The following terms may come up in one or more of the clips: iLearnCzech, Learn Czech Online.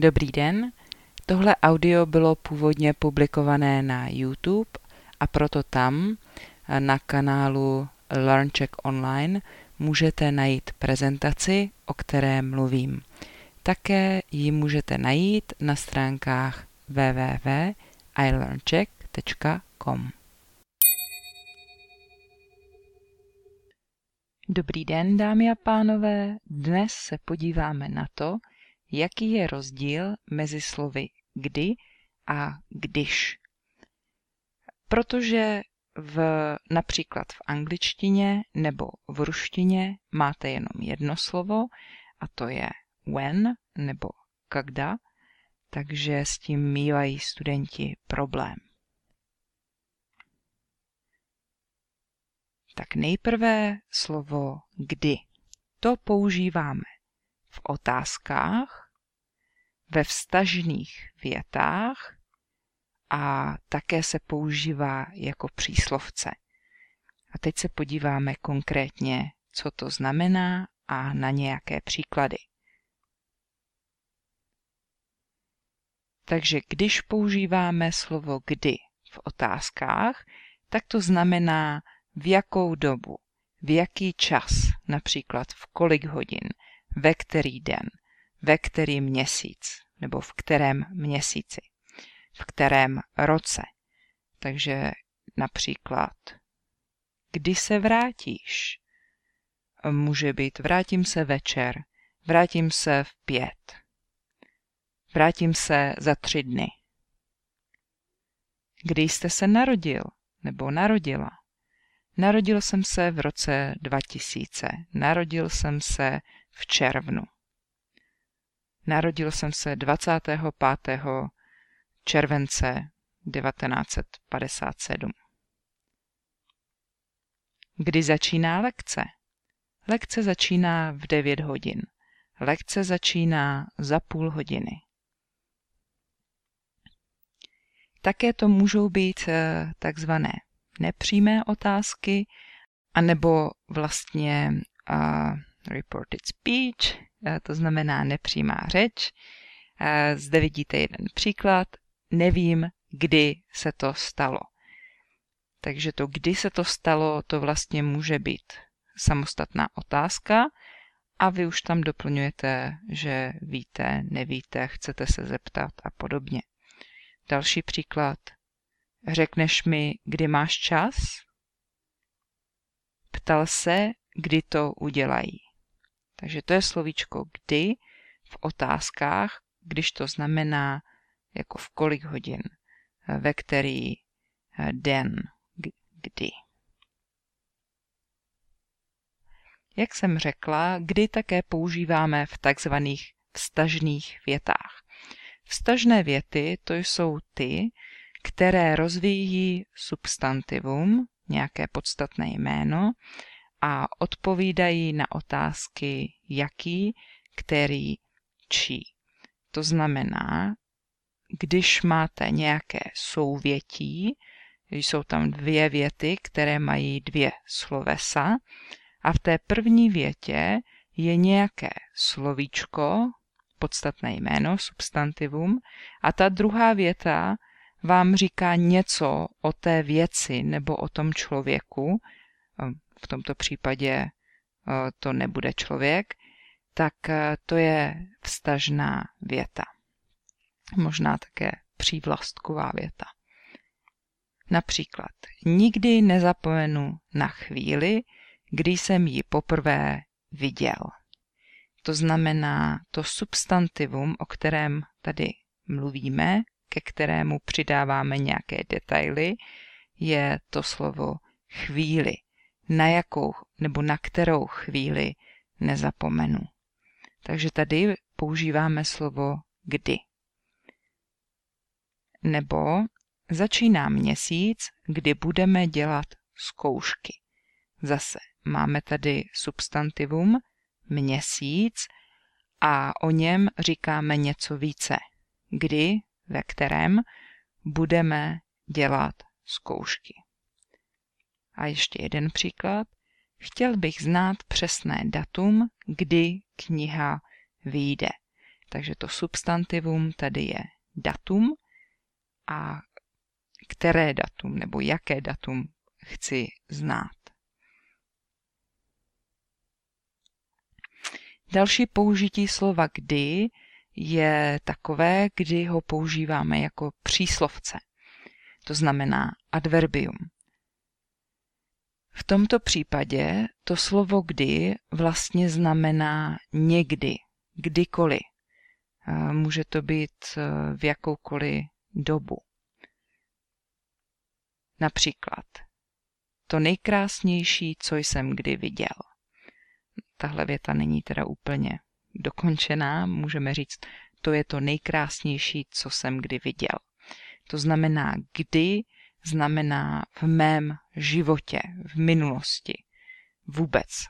Dobrý den, tohle audio bylo původně publikované na YouTube a proto tam na kanálu Learn Czech Online můžete najít prezentaci, o které mluvím. Také ji můžete najít na stránkách www.ilearnczech.com. Dobrý den, dámy a pánové, dnes se podíváme na to, jaký je rozdíl mezi slovy kdy a když. Protože například v angličtině nebo v ruštině máte jenom jedno slovo a to je when nebo когда, takže s tím mívají studenti problém. Tak nejprve slovo kdy. To používáme v otázkách, ve vztažných větách a také se používá jako příslovce. A teď se podíváme konkrétně, co to znamená a na nějaké příklady. Takže když používáme slovo kdy v otázkách, tak to znamená v jakou dobu, v jaký čas, například v kolik hodin, ve který den, ve který měsíc, nebo v kterém měsíci, v kterém roce. Takže například, kdy se vrátíš? Může být, vrátím se večer, vrátím se v 5, vrátím se za 3 dny. Kdy jste se narodil, nebo narodila? Narodil jsem se v roce 2000, narodil jsem se v červnu. Narodil jsem se 25. července 1957. Kdy začíná lekce? Lekce začíná v 9 hodin. Lekce začíná za půl hodiny. Také to můžou být takzvané nepřímé otázky, anebo vlastně reported speech, to znamená nepřímá řeč. Zde vidíte jeden příklad. Nevím, kdy se to stalo. Takže to, kdy se to stalo, to vlastně může být samostatná otázka a vy už tam doplňujete, že víte, nevíte, chcete se zeptat a podobně. Další příklad. Řekneš mi, kdy máš čas? Ptal se, kdy to udělají. Takže to je slovíčko kdy v otázkách, když to znamená jako v kolik hodin, ve který den, kdy. Jak jsem řekla, kdy také používáme v takzvaných vztažných větách. Vztažné věty to jsou ty, které rozvíjí substantivum, nějaké podstatné jméno, a odpovídají na otázky jaký, který, čí. To znamená, když máte nějaké souvětí, jsou tam 2 věty, které mají 2 slovesa a v té první větě je nějaké slovíčko, podstatné jméno, substantivum, a ta druhá věta vám říká něco o té věci nebo o tom člověku, v tomto případě to nebude člověk, tak to je vztažná věta. Možná také přívlastková věta. Například, nikdy nezapomenu na chvíli, kdy jsem ji poprvé viděl. To znamená, to substantivum, o kterém tady mluvíme, ke kterému přidáváme nějaké detaily, je to slovo chvíli. Na jakou nebo na kterou chvíli nezapomenu. Takže tady používáme slovo kdy. Nebo začíná měsíc, kdy budeme dělat zkoušky. Zase máme tady substantivum měsíc a o něm říkáme něco více. Kdy, ve kterém budeme dělat zkoušky. A ještě jeden příklad. Chtěl bych znát přesné datum, kdy kniha vyjde. Takže to substantivum tady je datum a které datum nebo jaké datum chci znát. Další použití slova kdy je takové, kdy ho používáme jako příslovce, to znamená adverbium. V tomto případě to slovo kdy vlastně znamená někdy, kdykoliv. Může to být v jakoukoliv dobu. Například to nejkrásnější, co jsem kdy viděl. Tahle věta není teda úplně dokončená, můžeme říct, to je to nejkrásnější, co jsem kdy viděl. To znamená, kdy znamená v mém životě, v minulosti, vůbec.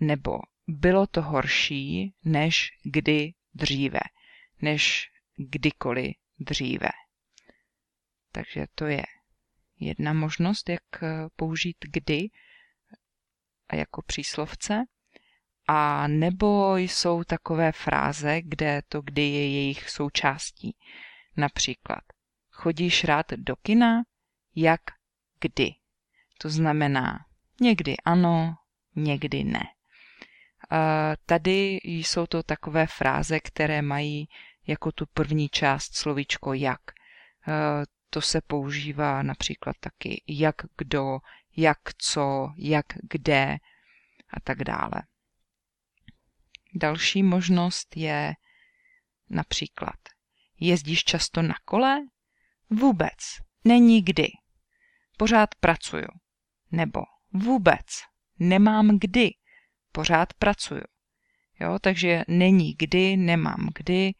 Nebo bylo to horší, než kdy dříve, než kdykoliv dříve. Takže to je jedna možnost, jak použít kdy a jako příslovce. A nebo jsou takové fráze, kde to kdy je jejich součástí. Například, chodíš rád do kina? Jak kdy? To znamená někdy ano, někdy ne. Tady jsou to takové fráze, které mají jako tu první část slovíčko jak. To se používá například taky jak kdo, jak co, jak kde a tak dále. Další možnost je například jezdíš často na kole? Vůbec, není kdy. Pořád pracuju. Nebo vůbec, nemám kdy. Pořád pracuju. Jo, takže není kdy, nemám kdy,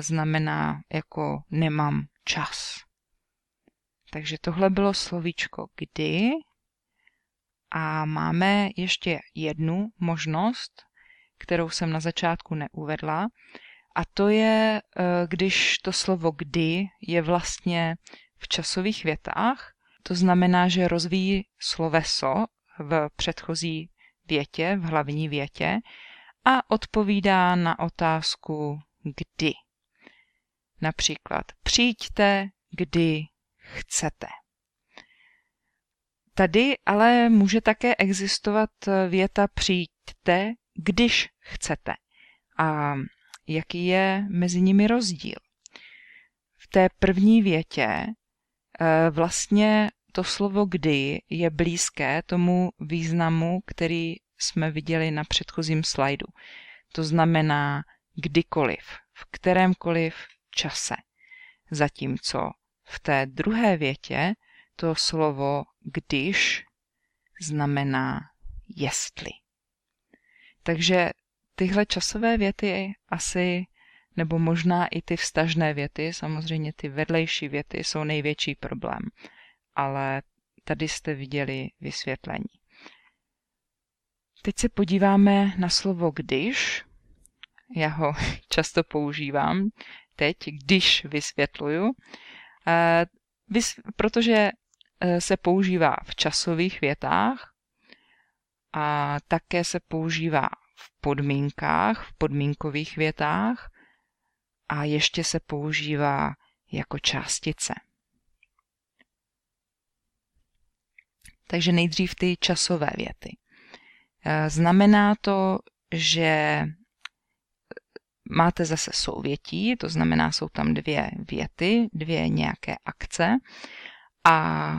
znamená jako nemám čas. Takže tohle bylo slovíčko kdy. A máme ještě jednu možnost, kterou jsem na začátku neuvedla. A to je, když to slovo kdy je vlastně v časových větách. To znamená, že rozvíjí sloveso v předchozí větě, v hlavní větě a odpovídá na otázku kdy. Například přijďte, kdy chcete. Tady ale může také existovat věta přijďte, když chcete. A jaký je mezi nimi rozdíl? V té první větě vlastně to slovo kdy je blízké tomu významu, který jsme viděli na předchozím slajdu. To znamená kdykoliv, v kterémkoliv čase. Zatímco v té druhé větě to slovo když znamená jestli. Takže tyhle časové věty asi, nebo možná i ty vztažné věty, samozřejmě ty vedlejší věty jsou největší problém. Ale tady jste viděli vysvětlení. Teď se podíváme na slovo když. Já ho často používám teď, když vysvětluju, protože se používá v časových větách a také se používá v podmínkách, v podmínkových větách a ještě se používá jako částice. Takže nejdřív ty časové věty. Znamená to, že máte zase souvětí, to znamená, jsou tam dvě věty, dvě nějaké akce a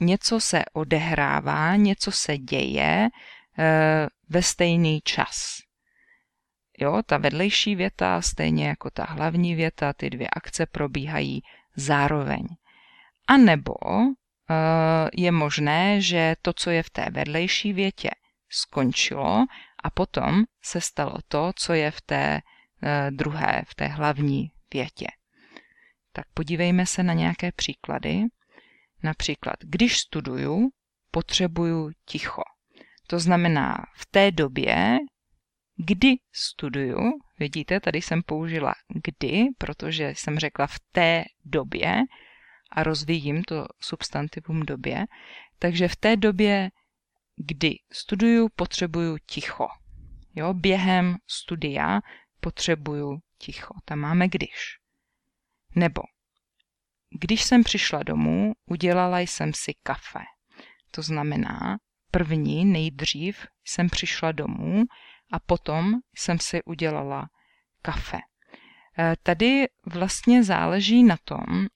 něco se odehrává, něco se děje ve stejný čas. Jo, ta vedlejší věta, stejně jako ta hlavní věta, ty dvě akce probíhají zároveň. A nebo je možné, že to, co je v té vedlejší větě, skončilo a potom se stalo to, co je v té druhé, v té hlavní větě. Tak podívejme se na nějaké příklady. Například, když studuju, potřebuju ticho. To znamená v té době, kdy studuju, vidíte, tady jsem použila kdy, protože jsem řekla v té době, a rozvíjím to substantivum době. Takže v té době, kdy studuju, potřebuju ticho. Jo, během studia potřebuju ticho, tam máme když. Nebo když jsem přišla domů, udělala jsem si kafe. To znamená, první nejdřív jsem přišla domů a potom jsem si udělala kafe. Tady vlastně záleží na tom,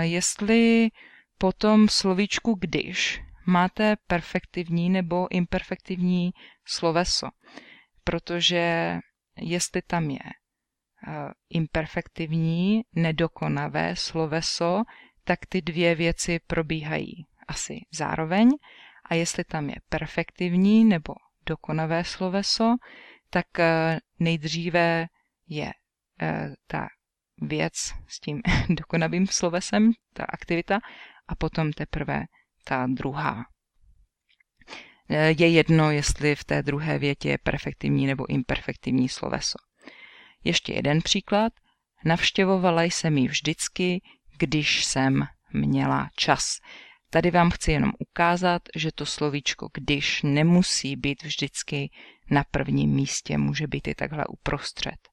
jestli po tom slovíčku když máte perfektivní nebo imperfektivní sloveso, protože jestli tam je imperfektivní, nedokonavé sloveso, tak ty dvě věci probíhají asi zároveň. A jestli tam je perfektivní nebo dokonavé sloveso, tak nejdříve je ta věc s tím dokonavým slovesem, ta aktivita, a potom teprve ta druhá. Je jedno, jestli v té druhé větě je perfektivní nebo imperfektivní sloveso. Ještě jeden příklad. Navštěvovala jsem ji vždycky, když jsem měla čas. Tady vám chci jenom ukázat, že to slovíčko když nemusí být vždycky na prvním místě, může být i takhle uprostřed.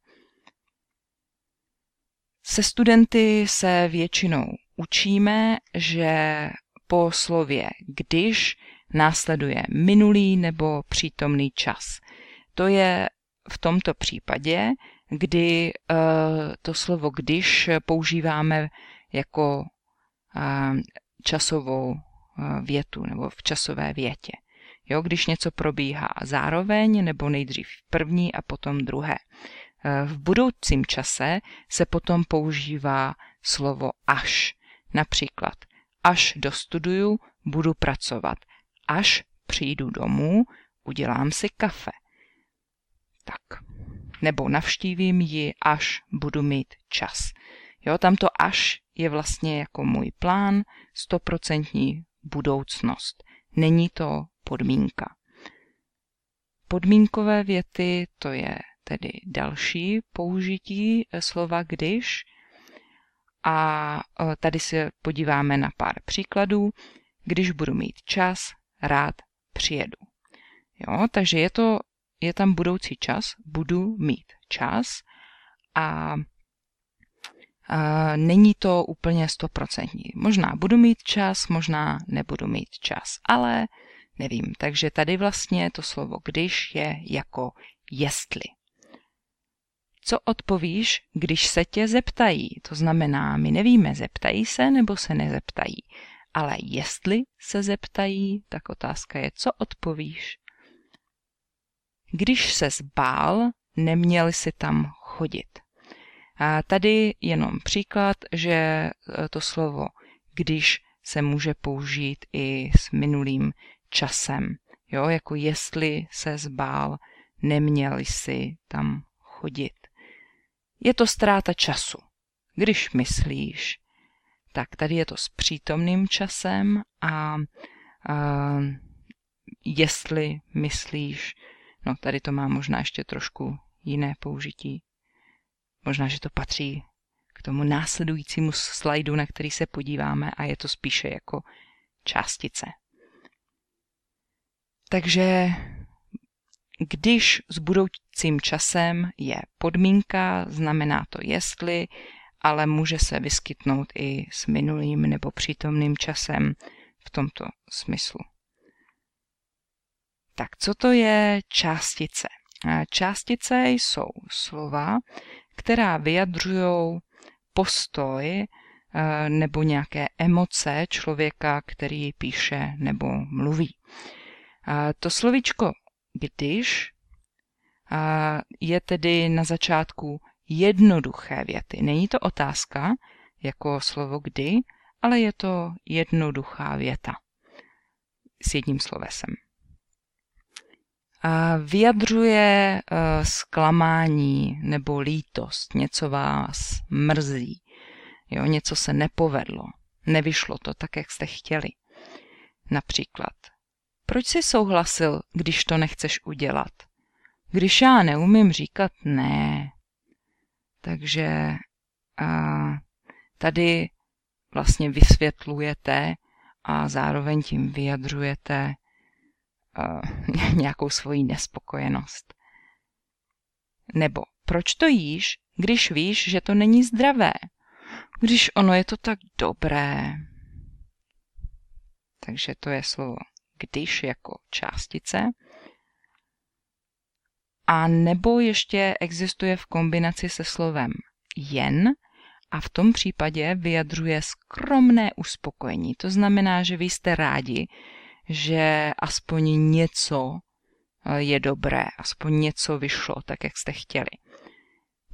Se studenty se většinou učíme, že po slově když následuje minulý nebo přítomný čas. To je v tomto případě, kdy to slovo když používáme jako časovou větu nebo v časové větě. Jo, když něco probíhá zároveň nebo nejdřív první a potom druhé. V budoucím čase se potom používá slovo až. Například až dostuduju, budu pracovat. Až přijdu domů, udělám si kafe. Tak. Nebo navštívím ji, až budu mít čas. Jo, tamto až je vlastně jako můj plán, 100% budoucnost. Není to podmínka. Podmínkové věty, to je tedy další použití slova když. A tady se podíváme na pár příkladů. Když budu mít čas, rád přijedu. Jo, takže je tam budoucí čas, budu mít čas a není to úplně 100%. Možná budu mít čas, možná nebudu mít čas, ale nevím. Takže tady vlastně to slovo když je jako jestli. Co odpovíš, když se tě zeptají? To znamená, my nevíme, zeptají se nebo se nezeptají. Ale jestli se zeptají, tak otázka je, co odpovíš? Když ses bál, neměl jsi tam chodit. A tady jenom příklad, že to slovo když se může použít i s minulým časem. Jo, jako jestli se zbál, neměl jsi tam chodit. Je to ztráta času. Když myslíš, tak tady je to s přítomným časem a jestli myslíš, no tady to má možná ještě trošku jiné použití. Možná, že to patří k tomu následujícímu slajdu, na který se podíváme a je to spíše jako částice. Takže když s budoucím časem je podmínka, znamená to jestli, ale může se vyskytnout i s minulým nebo přítomným časem v tomto smyslu. Tak co to je částice? Částice jsou slova, která vyjadřují postoj nebo nějaké emoce člověka, který píše nebo mluví. To slovíčko když je tedy na začátku jednoduché věty. Není to otázka jako slovo kdy, ale je to jednoduchá věta s jedním slovesem. Vyjadřuje zklamání nebo lítost, něco vás mrzí, jo, něco se nepovedlo, nevyšlo to tak, jak jste chtěli. Například, proč jsi souhlasil, když to nechceš udělat? Když já neumím říkat ne. Takže tady vlastně vysvětlujete a zároveň tím vyjadřujete nějakou svoji nespokojenost. Nebo proč to jíš, když víš, že to není zdravé? Když ono je to tak dobré. Takže to je slovo když jako částice. A nebo ještě existuje v kombinaci se slovem jen a v tom případě vyjadřuje skromné uspokojení. To znamená, že vy jste rádi, že aspoň něco je dobré, aspoň něco vyšlo tak, jak jste chtěli.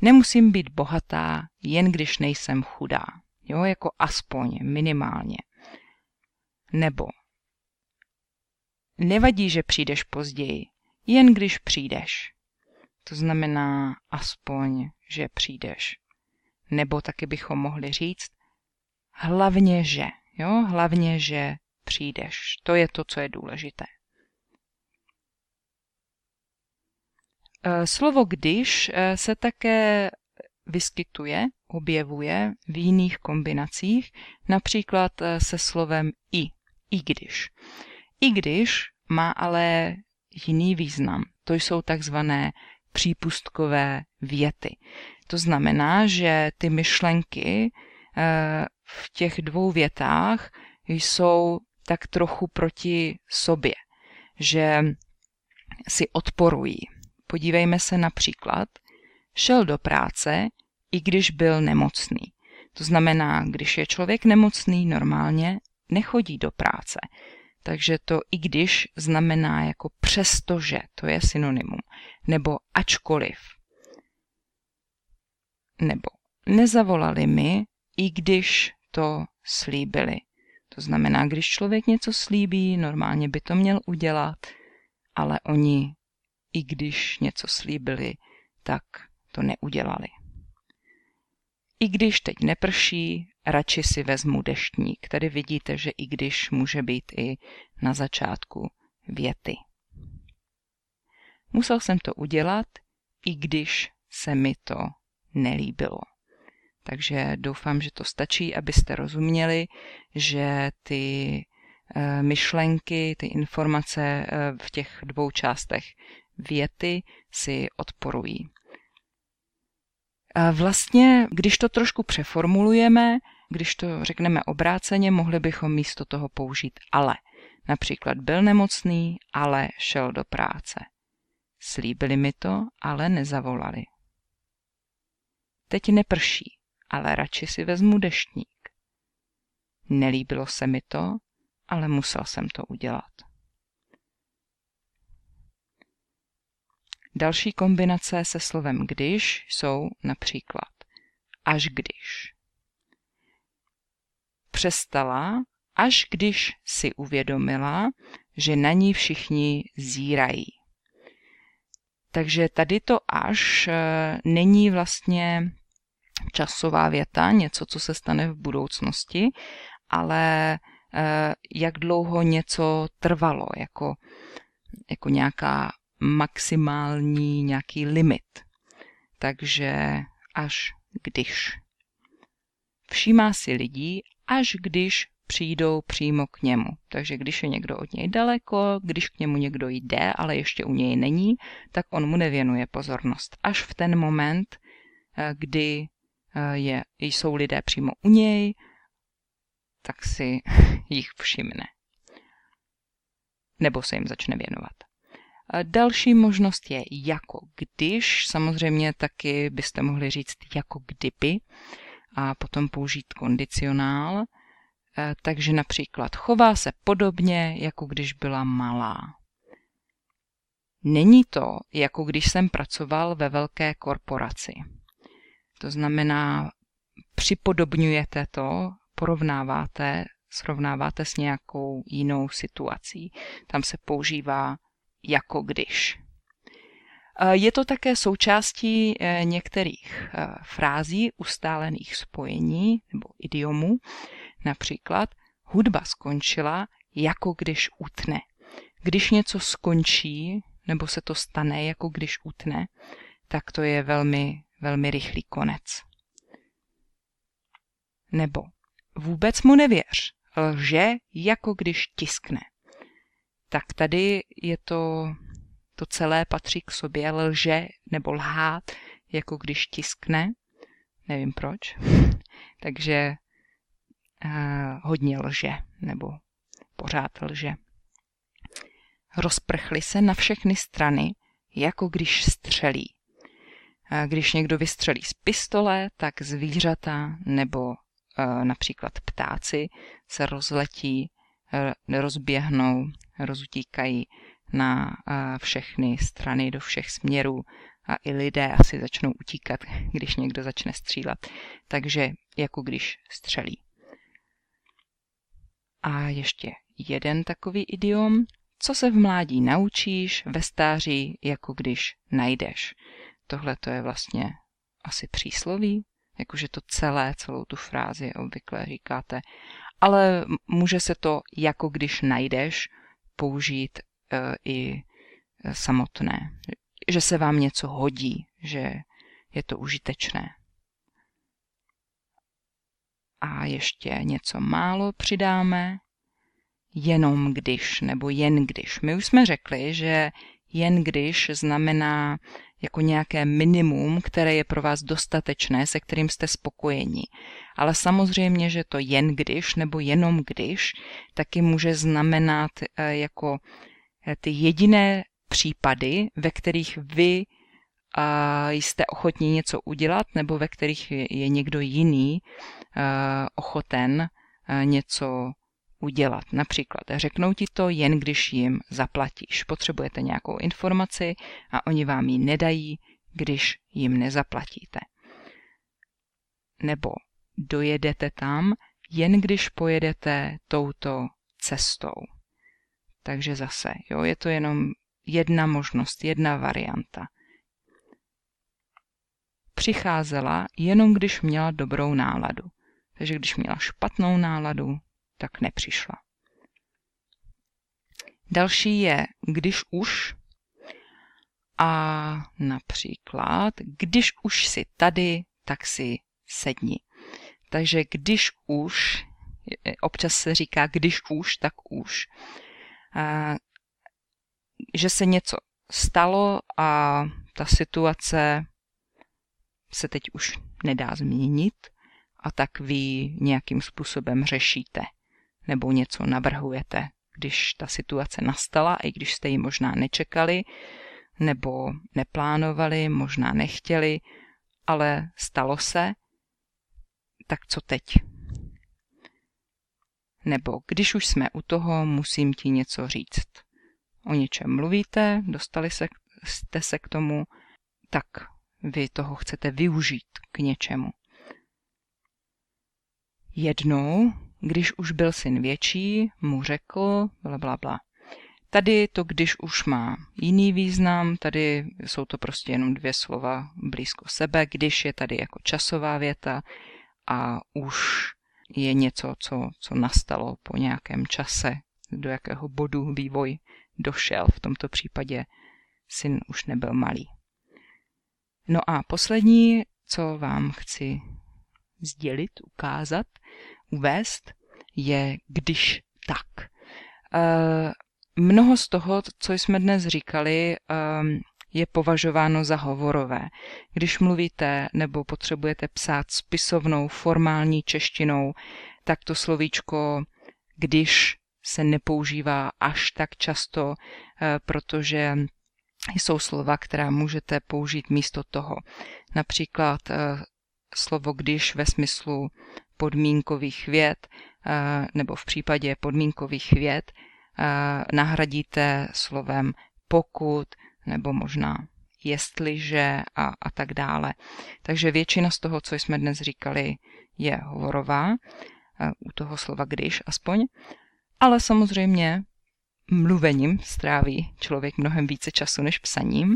Nemusím být bohatá, jen když nejsem chudá. Jo, jako aspoň, minimálně. Nebo nevadí, že přijdeš později, jen když přijdeš. To znamená aspoň, že přijdeš. Nebo taky bychom mohli říct hlavně, že. Jo, hlavně, že přijdeš. To je to, co je důležité. Slovo když se také vyskytuje, objevuje v jiných kombinacích, například se slovem i když. I když má ale jiný význam. To jsou takzvané přípustkové věty. To znamená, že ty myšlenky v těch dvou větách jsou tak trochu proti sobě, že si odporují. Podívejme se například, šel do práce, i když byl nemocný. To znamená, když je člověk nemocný, normálně nechodí do práce. Takže to i když znamená jako přestože, to je synonymum. Nebo ačkoliv. Nebo nezavolali mi, i když to slíbili. To znamená, když člověk něco slíbí, normálně by to měl udělat, ale oni i když něco slíbili, tak to neudělali. I když teď neprší, radši si vezmu deštník. Tady vidíte, že i když může být i na začátku věty. Musel jsem to udělat, i když se mi to nelíbilo. Takže doufám, že to stačí, abyste rozuměli, že ty myšlenky, ty informace v těch dvou částech věty si odporují. Vlastně, když to trošku přeformulujeme, když to řekneme obráceně, mohli bychom místo toho použít ale. Například byl nemocný, ale šel do práce. Slíbili mi to, ale nezavolali. Teď neprší, ale radši si vezmu deštník. Nelíbilo se mi to, ale musel jsem to udělat. Další kombinace se slovem když jsou například až když. Přestala, až když si uvědomila, že na ní všichni zírají. Takže tady to až není vlastně časová věta, něco, co se stane v budoucnosti, ale jak dlouho něco trvalo, jako nějaká maximální nějaký limit. Takže až když. Všímá si lidí, až když přijdou přímo k němu. Takže když je někdo od něj daleko, když k němu někdo jde, ale ještě u něj není, tak on mu nevěnuje pozornost. Až v ten moment, kdy jsou lidé přímo u něj, tak si jich všimne. Nebo se jim začne věnovat. Další možnost je jako když, samozřejmě taky byste mohli říct jako kdyby a potom použít kondicionál. Takže například chová se podobně, jako když byla malá. Není to, jako když jsem pracoval ve velké korporaci. To znamená, připodobňujete to, porovnáváte, srovnáváte s nějakou jinou situací. Tam se používá jako když. Je to také součástí některých frází, ustálených spojení nebo idiomů. Například hudba skončila, jako když utne. Když něco skončí, nebo se to stane, jako když utne, tak to je velmi, velmi rychlý konec. Nebo vůbec mu nevěř, lže, jako když tiskne. Tak tady je to to celé patří k sobě, lže nebo lhát, jako když tiskne, nevím proč, takže hodně lže nebo pořád lže. Rozprchly se na všechny strany, jako když střelí. Když někdo vystřelí z pistole, tak zvířata nebo například ptáci se rozletí, rozběhnou, rozutíkají na všechny strany, do všech směrů a i lidé asi začnou utíkat, když někdo začne střílet. Takže jako když střelí. A ještě jeden takový idiom. Co se v mládí naučíš, ve stáří jako když najdeš. Tohle to je vlastně asi přísloví, jakože to celé, celou tu frázi obvykle říkáte. Ale může se to jako když najdeš použít i samotné. Že se vám něco hodí, že je to užitečné. A ještě něco málo přidáme. Jenom když, nebo jen když. My už jsme řekli, že jen když znamená jako nějaké minimum, které je pro vás dostatečné, se kterým jste spokojeni. Ale samozřejmě, že to jen když, nebo jenom když, taky může znamenat jako ty jediné případy, ve kterých vy jste ochotní něco udělat, nebo ve kterých je někdo jiný ochoten něco udělat. Například řeknou ti to jen, když jim zaplatíš. Potřebujete nějakou informaci a oni vám ji nedají, když jim nezaplatíte. Nebo dojedete tam, jen když pojedete touto cestou. Takže zase, jo, je to jenom jedna možnost, jedna varianta. Přicházela jenom, když měla dobrou náladu. Takže když měla špatnou náladu, tak nepřišla. Další je když už a například když už jsi tady, tak si sedni. Takže když už, občas se říká když už, tak už. Že se něco stalo a ta situace se teď už nedá změnit a tak vy nějakým způsobem řešíte. Nebo něco navrhujete, když ta situace nastala, i když jste ji možná nečekali, nebo neplánovali, možná nechtěli, ale stalo se, tak co teď? Nebo když už jsme u toho, musím ti něco říct. O něčem mluvíte, jste se k tomu, tak vy toho chcete využít k něčemu. Jednou, když už byl syn větší, mu řekl bla, bla, bla. Tady to když už má jiný význam, tady jsou to prostě jenom dvě slova blízko sebe, když je tady jako časová věta a už je něco, co nastalo po nějakém čase, do jakého bodu vývoj došel. V tomto případě syn už nebyl malý. No a poslední, co vám chci sdělit, ukázat, uvést, je když tak. Mnoho z toho, co jsme dnes říkali, je považováno za hovorové. Když mluvíte nebo potřebujete psát spisovnou, formální češtinou, tak to slovíčko když se nepoužívá až tak často, protože jsou slova, která můžete použít místo toho. Například slovo když ve smyslu podmínkových vět, nebo v případě podmínkových vět nahradíte slovem pokud, nebo možná jestliže a tak dále. Takže většina z toho, co jsme dnes říkali, je hovorová, u toho slova když aspoň, ale samozřejmě mluvením stráví člověk mnohem více času než psaním.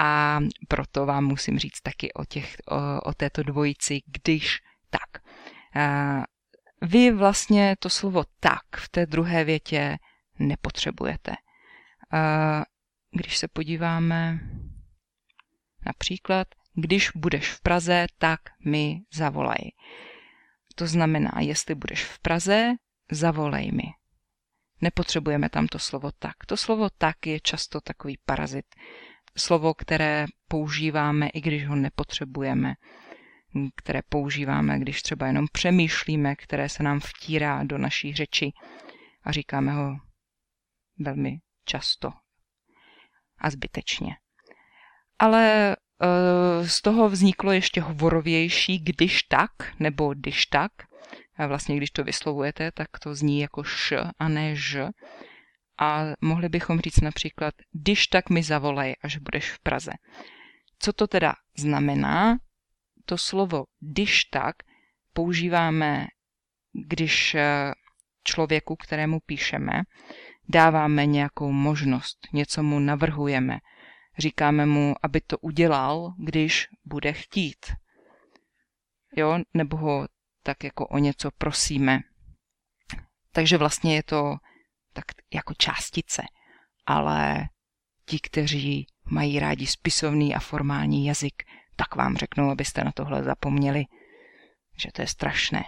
A proto vám musím říct taky o této dvojici když tak. Vy vlastně to slovo tak v té druhé větě nepotřebujete. Když se podíváme například, když budeš v Praze, tak mi zavolej. To znamená, jestli budeš v Praze, zavolej mi. Nepotřebujeme tam to slovo tak. To slovo tak je často takový parazit. Slovo, které používáme, i když ho nepotřebujeme. Které používáme, když třeba jenom přemýšlíme, které se nám vtírá do naší řeči a říkáme ho velmi často a zbytečně. Ale z toho vzniklo ještě hovorovější když tak, nebo když tak. A vlastně když to vyslovujete, tak to zní jako š a ne ž. A mohli bychom říct například, když tak mi zavolej, až budeš v Praze. Co to teda znamená? To slovo když tak používáme, když člověku, kterému píšeme, dáváme nějakou možnost, něco mu navrhujeme. Říkáme mu, aby to udělal, když bude chtít. Jo? Nebo ho tak jako o něco prosíme. Takže vlastně je to tak jako částice. Ale ti, kteří mají rádi spisovný a formální jazyk, tak vám řeknou, abyste na tohle zapomněli, že to je strašné.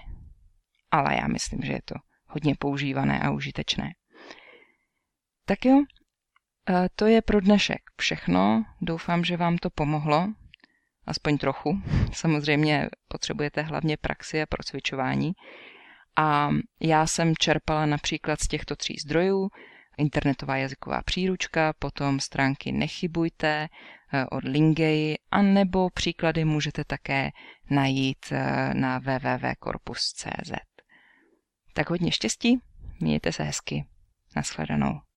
Ale já myslím, že je to hodně používané a užitečné. Tak jo, to je pro dnešek všechno. Doufám, že vám to pomohlo. Aspoň trochu. Samozřejmě potřebujete hlavně praxi a procvičování. A já jsem čerpala například z těchto 3 zdrojů. Internetová jazyková příručka, potom stránky Nechybujte od Lingei, anebo příklady můžete také najít na www.korpus.cz. Tak hodně štěstí, mějte se hezky. Nashledanou.